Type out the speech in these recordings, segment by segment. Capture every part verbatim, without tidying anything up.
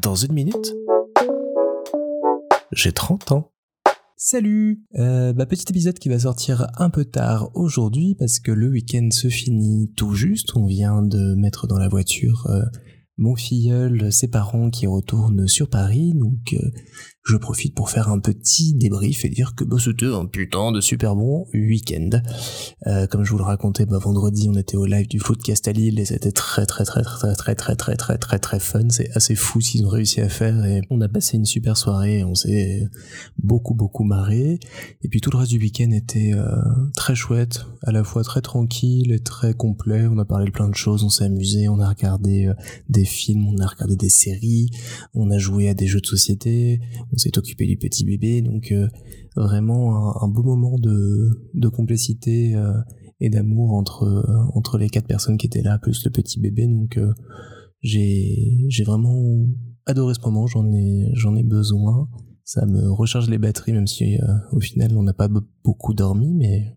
Dans une minute, j'ai trente ans. Salut euh, bah, petit épisode qui va sortir un peu tard aujourd'hui parce que le week-end se finit tout juste. On vient de mettre dans la voiture euh, mon filleul, ses parents qui retournent sur Paris. Donc euh, je profite pour faire un petit débrief et dire que bah, c'était un putain de super bon week-end. Euh, comme je vous le racontais, bah, vendredi on était au live du Footcast à Lille et c'était très très très très très très très très très très fun. C'est assez fou ce qu'ils ont réussi à faire et on a passé une super soirée. On s'est beaucoup beaucoup marré. Et puis tout le reste du week-end était euh, très chouette, à la fois très tranquille et très complet. On a parlé de plein de choses, on s'est amusé, on a regardé euh, des films, on a regardé des séries, on a joué à des jeux de société, on s'est occupé du petit bébé, donc euh, vraiment un, un beau moment de, de complicité euh, et d'amour entre, euh, entre les quatre personnes qui étaient là, plus le petit bébé, donc euh, j'ai, j'ai vraiment adoré ce moment, j'en ai, j'en ai besoin, ça me recharge les batteries, même si euh, au final on n'a pas beaucoup dormi, mais...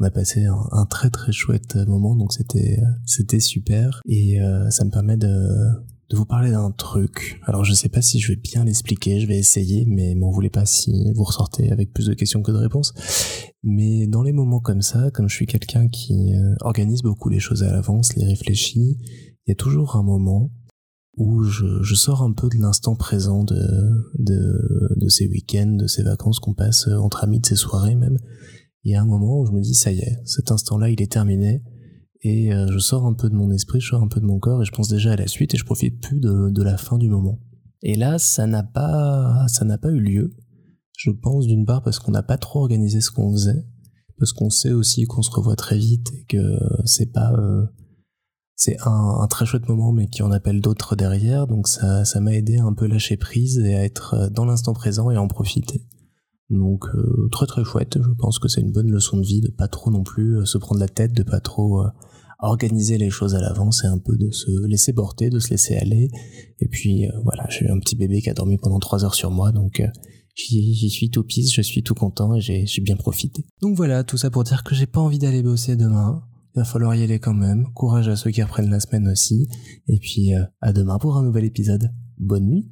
On a passé un, un très très chouette moment, donc c'était c'était super et euh, ça me permet de de vous parler d'un truc. Alors je sais pas si je vais bien l'expliquer, je vais essayer, mais m'en voulez pas si vous ressortez avec plus de questions que de réponses. Mais dans les moments comme ça, comme je suis quelqu'un qui organise beaucoup les choses à l'avance, les réfléchit, il y a toujours un moment où je, je sors un peu de l'instant présent de de de ces week-ends, de ces vacances qu'on passe entre amis, de ces soirées même. Il y a un moment où je me dis, ça y est, cet instant-là, il est terminé. Et je sors un peu de mon esprit, je sors un peu de mon corps et je pense déjà à la suite et je profite plus de, de la fin du moment. Et là, ça n'a pas, ça n'a pas eu lieu. Je pense d'une part parce qu'on n'a pas trop organisé ce qu'on faisait, parce qu'on sait aussi qu'on se revoit très vite et que c'est pas, euh, c'est un, un très chouette moment mais qui en appelle d'autres derrière. Donc ça, ça m'a aidé à un peu lâcher prise et à être dans l'instant présent et à en profiter. Donc euh, très très chouette, je pense que c'est une bonne leçon de vie de pas trop non plus euh, se prendre la tête, de pas trop euh, organiser les choses à l'avance et un peu de se laisser porter, de se laisser aller. Et puis euh, voilà, j'ai eu un petit bébé qui a dormi pendant trois heures sur moi, donc euh, j'y, j'y suis tout pisse, je suis tout content et j'ai, j'ai bien profité. Donc voilà, tout ça pour dire que j'ai pas envie d'aller bosser demain, il va falloir y aller quand même, courage à ceux qui reprennent la semaine aussi, et puis euh, à demain pour un nouvel épisode. Bonne nuit.